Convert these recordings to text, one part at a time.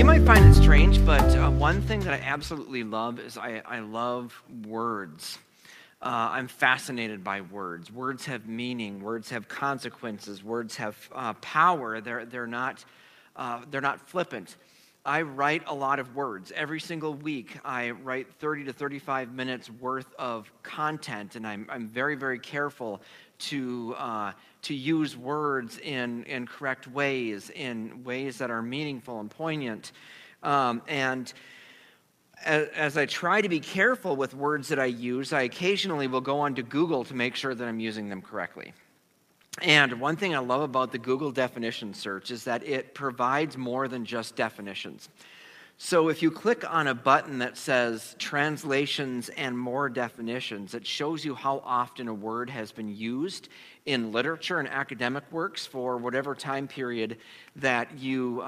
You might find it strange, but one thing that I absolutely love is I love words. I'm fascinated by words. Words have meaning. Words have consequences. Words have power. They're not flippant. I write a lot of words. Every single week, I write 30 to 35 minutes worth of content, and I'm very, very careful to use words in correct ways, in ways that are meaningful and poignant. And as I try to be careful with words that I use, I occasionally will go onto Google to make sure that I'm using them correctly. And one thing I love about the Google definition search is that it provides more than just definitions. So if you click on a button that says translations and more definitions, it shows you how often a word has been used in literature and academic works for whatever time period that you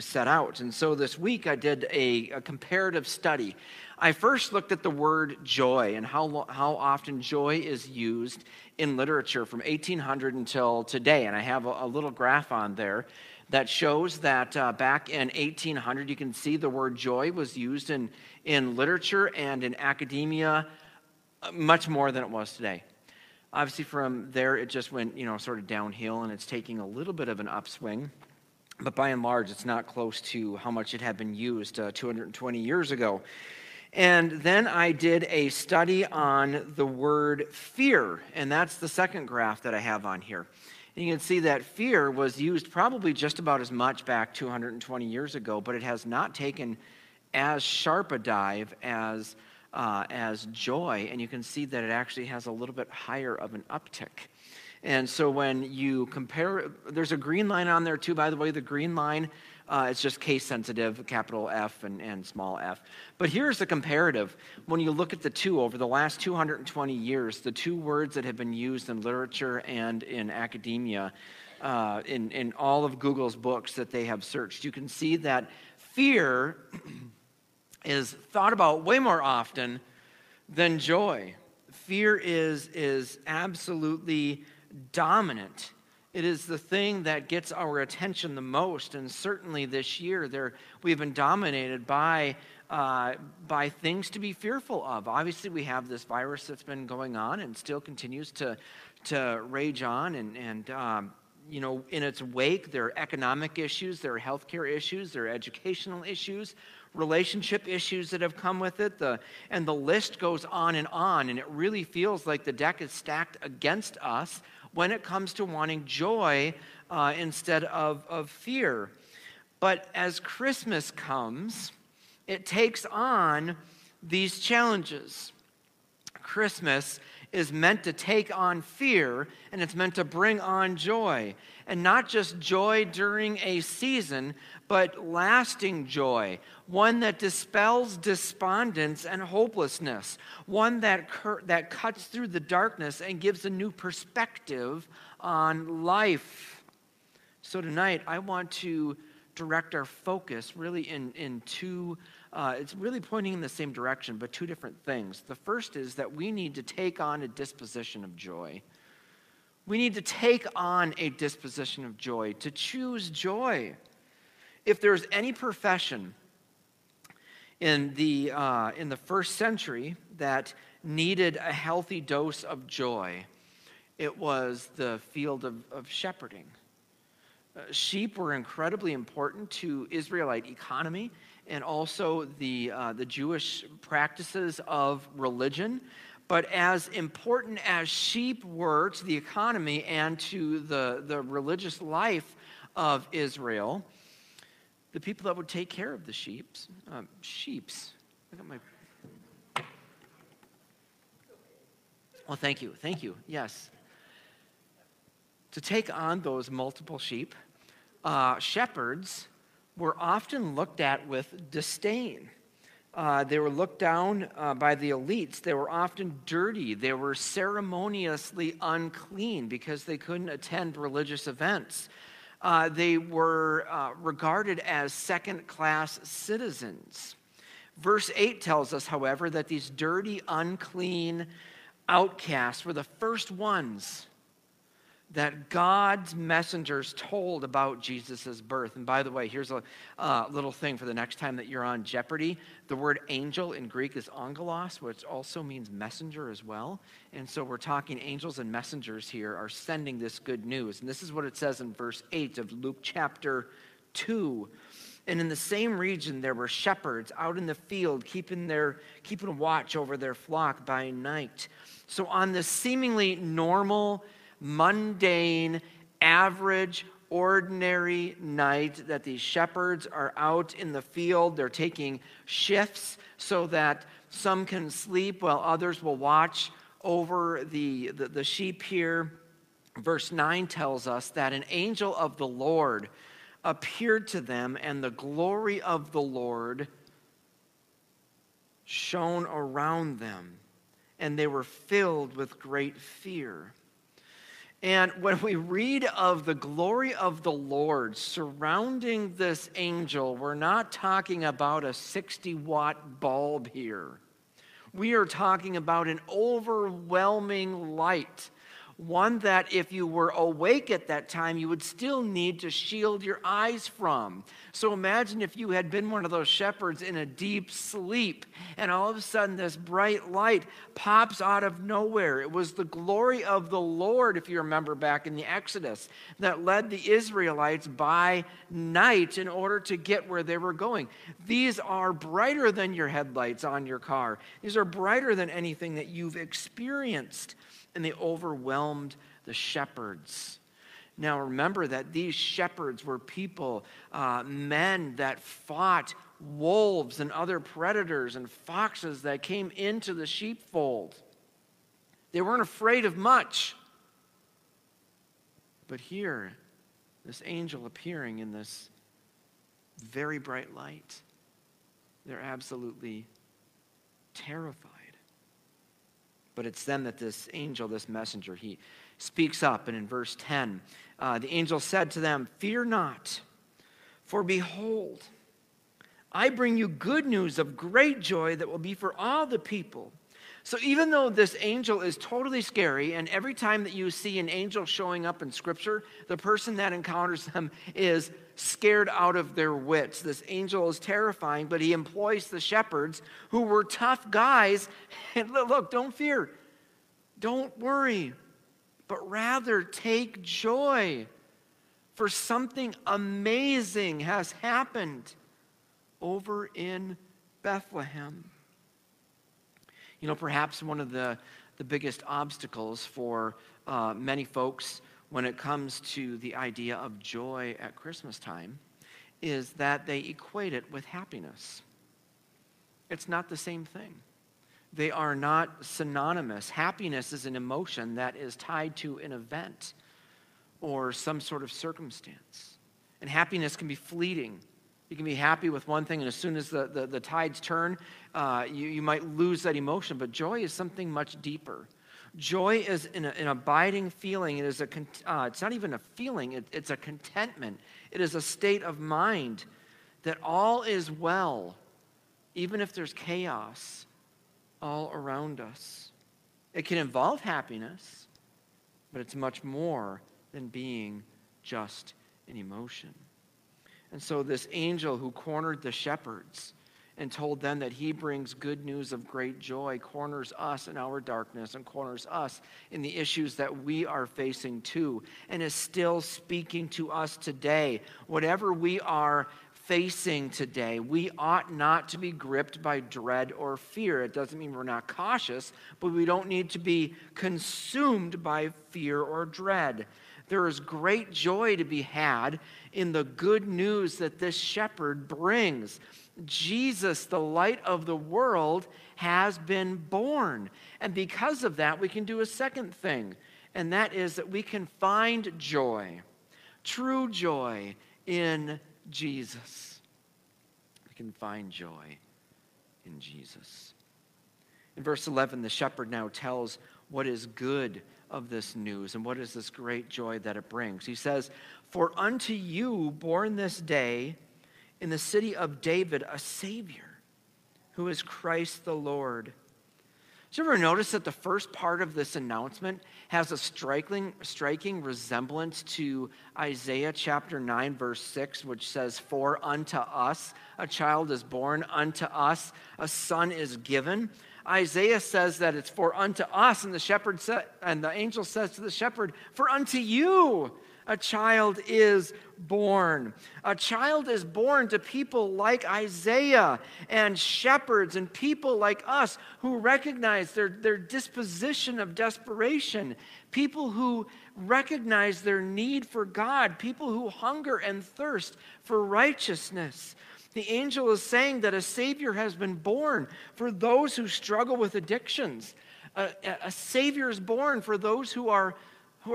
set out. And so this week I did a comparative study. I first looked at the word joy and how often joy is used in literature from 1800 until today, and I have a little graph on there that shows that back in 1800, you can see the word joy was used in literature and in academia much more than it was today. Obviously, from there, it just went, sort of downhill, and it's taking a little bit of an upswing. But by and large, it's not close to how much it had been used 220 years ago. And then I did a study on the word fear, and that's the second graph that I have on here. And you can see that fear was used probably just about as much back 220 years ago, but it has not taken as sharp a dive as joy. And you can see that it actually has a little bit higher of an uptick. And so when you compare, there's a green line on there too, by the way. The green line, it's just case sensitive, capital F and small f. But here's the comparative. When you look at the two over the last 220 years, the two words that have been used in literature and in academia, in all of Google's books that they have searched, you can see that fear is thought about way more often than joy. Fear is absolutely dominant. It is the thing that gets our attention the most, and certainly this year, we've been dominated by things to be fearful of. Obviously, we have this virus that's been going on and still continues to rage on, and in its wake, there are economic issues, there are healthcare issues, there are educational issues, relationship issues that have come with it, and the list goes on, and it really feels like the deck is stacked against us when it comes to wanting joy instead of fear. But as Christmas comes, it takes on these challenges. Christmas is meant to take on fear, and it's meant to bring on joy. And not just joy during a season, but lasting joy. One that dispels despondence and hopelessness. One that cuts through the darkness and gives a new perspective on life. So tonight, I want to direct our focus really in two, it's really pointing in the same direction, but two different things. The first is that we need to take on a disposition of joy. We need to take on a disposition of joy, to choose joy. If there's any profession in the first century that needed a healthy dose of joy, it was the field of shepherding. Sheep were incredibly important to Israelite economy and also the Jewish practices of religion. But as important as sheep were to the economy and to the religious life of Israel, the people that would take care of the sheeps. I got my. Well, thank you. Yes. To take on those multiple sheep, shepherds were often looked at with disdain. They were looked down by the elites. They were often dirty. They were ceremoniously unclean because they couldn't attend religious events. They were regarded as second-class citizens. Verse 8 tells us, however, that these dirty, unclean outcasts were the first ones that God's messengers told about Jesus's birth. And by the way, here's a little thing for the next time that you're on Jeopardy. The word angel in Greek is angelos, which also means messenger as well. And so we're talking angels and messengers here are sending this good news. And this is what it says in verse 8 of Luke chapter 2. And in the same region, there were shepherds out in the field, keeping watch over their flock by night. So on this seemingly normal, mundane, average, ordinary night that these shepherds are out in the field, they're taking shifts so that some can sleep while others will watch over the sheep here. Verse 9 tells us that an angel of the Lord appeared to them, and the glory of the Lord shone around them, and they were filled with great fear. And when we read of the glory of the Lord surrounding this angel, we're not talking about a 60-watt bulb here. We are talking about an overwhelming light. One that if you were awake at that time, you would still need to shield your eyes from. So imagine if you had been one of those shepherds in a deep sleep, and all of a sudden this bright light pops out of nowhere. It was the glory of the Lord, if you remember back in the Exodus, that led the Israelites by night in order to get where they were going. These are brighter than your headlights on your car. These are brighter than anything that you've experienced. And they overwhelmed the shepherds. Now remember that these shepherds were people, men that fought wolves and other predators and foxes that came into the sheepfold. They weren't afraid of much. But here, this angel appearing in this very bright light, they're absolutely terrified. But it's then that this angel, this messenger, he speaks up. And in verse 10, the angel said to them, "Fear not, for behold, I bring you good news of great joy that will be for all the people." So even though this angel is totally scary, and every time that you see an angel showing up in Scripture, the person that encounters them is scared out of their wits. This angel is terrifying, but he employs the shepherds who were tough guys. And look, don't fear. Don't worry. But rather take joy, for something amazing has happened over in Bethlehem. You know, perhaps one of the biggest obstacles for many folks when it comes to the idea of joy at Christmas time is that they equate it with happiness. It's not the same thing. They are not synonymous. Happiness is an emotion that is tied to an event or some sort of circumstance. And happiness can be fleeting. You can be happy with one thing, and as soon as the tides turn, you might lose that emotion. But joy is something much deeper. Joy is an abiding feeling. It is it's not even a feeling. It's a contentment. It is a state of mind that all is well, even if there's chaos all around us. It can involve happiness, but it's much more than being just an emotion. And so this angel who cornered the shepherds and told them that he brings good news of great joy corners us in our darkness and corners us in the issues that we are facing too, and is still speaking to us today. Whatever we are facing today, we ought not to be gripped by dread or fear. It doesn't mean we're not cautious, but we don't need to be consumed by fear or dread. There is great joy to be had in the good news that this shepherd brings. Jesus, the light of the world, has been born. And because of that, we can do a second thing, and that is that we can find joy, true joy in Jesus. We can find joy in Jesus. In verse 11, the shepherd now tells what is good of this news, and what is this great joy that it brings. He says, "For unto you born this day in the city of David a Savior, who is Christ the Lord. Did you ever notice that the first part of this announcement has a striking resemblance to Isaiah chapter 9, verse 6, which says, "For unto us a child is born, unto us a son is given." Isaiah says that it's for unto us, and the angel says to the shepherd, "For unto you a child is born." A child is born to people like Isaiah and shepherds and people like us who recognize their disposition of desperation, people who recognize their need for God, people who hunger and thirst for righteousness. The angel is saying that a Savior has been born for those who struggle with addictions. A Savior is born for those who are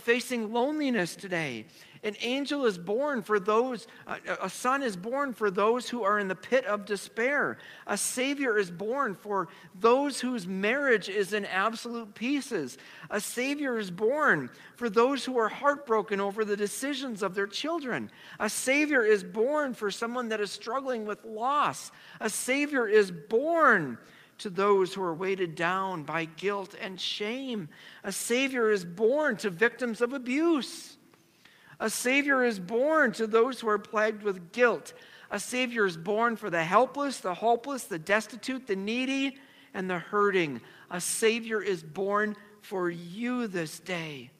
facing loneliness today. An angel is born for those, a son is born for those who are in the pit of despair. A Savior is born for those whose marriage is in absolute pieces. A Savior is born for those who are heartbroken over the decisions of their children. A Savior is born for someone that is struggling with loss. A Savior is born to those who are weighted down by guilt and shame. A Savior is born to victims of abuse. A Savior is born to those who are plagued with guilt. A Savior is born for the helpless, the hopeless, the destitute, the needy, and the hurting. A Savior is born for you this day.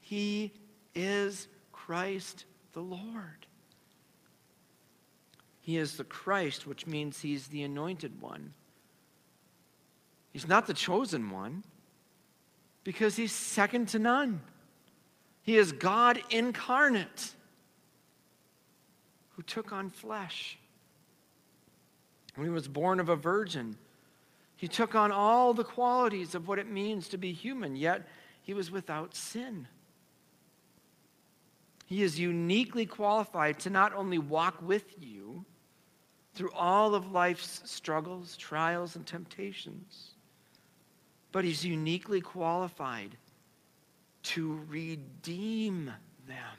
He is Christ the Lord. He is the Christ, which means he's the anointed one. He's not the chosen one because he's second to none. He is God incarnate who took on flesh. When he was born of a virgin, he took on all the qualities of what it means to be human, yet he was without sin. He is uniquely qualified to not only walk with you through all of life's struggles, trials, and temptations, but he's uniquely qualified to redeem them.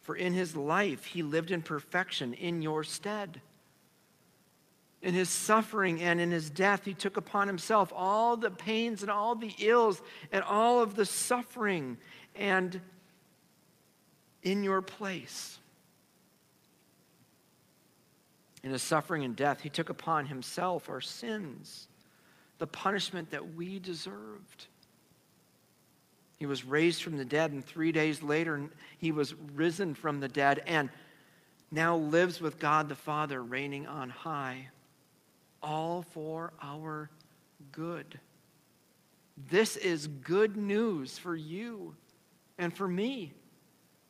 For in his life, he lived in perfection in your stead. In his suffering and in his death, he took upon himself all the pains and all the ills and all of the suffering and in your place. In his suffering and death, he took upon himself our sins, the punishment that we deserved. He was raised from the dead, and 3 days later, he was risen from the dead and now lives with God the Father, reigning on high, all for our good. This is good news for you and for me,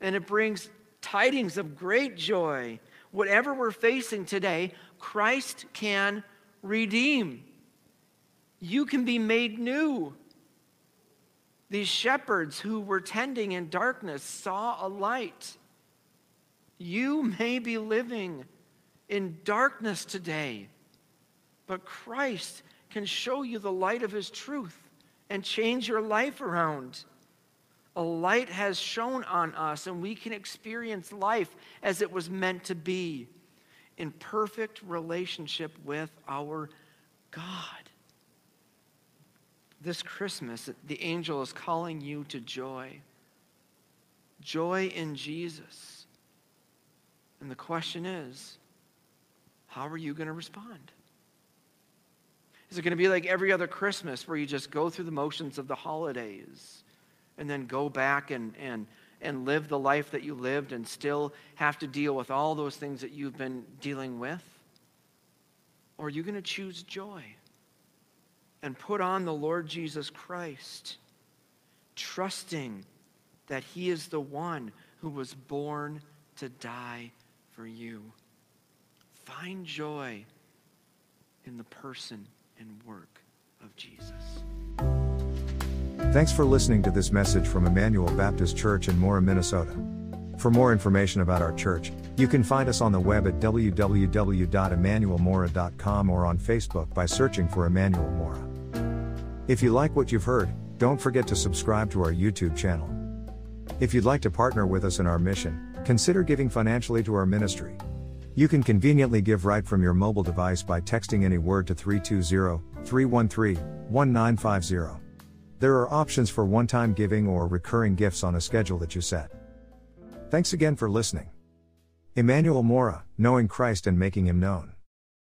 and it brings tidings of great joy. Whatever we're facing today, Christ can redeem. You can be made new. These shepherds who were tending in darkness saw a light. You may be living in darkness today, but Christ can show you the light of his truth and change your life around. A light has shone on us, and we can experience life as it was meant to be, in perfect relationship with our God. This Christmas, the angel is calling you to joy. Joy in Jesus. And the question is, how are you going to respond? Is it going to be like every other Christmas where you just go through the motions of the holidays and then go back and live the life that you lived and still have to deal with all those things that you've been dealing with? Or are you going to choose joy and put on the Lord Jesus Christ, trusting that he is the one who was born to die for you? Find joy in the person and work of Jesus. Thanks for listening to this message from Emmanuel Baptist Church in Mora, Minnesota. For more information about our church, you can find us on the web at www.emmanuelmora.com or on Facebook by searching for Emmanuel Mora. If you like what you've heard, don't forget to subscribe to our YouTube channel. If you'd like to partner with us in our mission, consider giving financially to our ministry. You can conveniently give right from your mobile device by texting any word to 320-313-1950. There are options for one-time giving or recurring gifts on a schedule that you set. Thanks again for listening. Emmanuel Mora, knowing Christ and making Him known.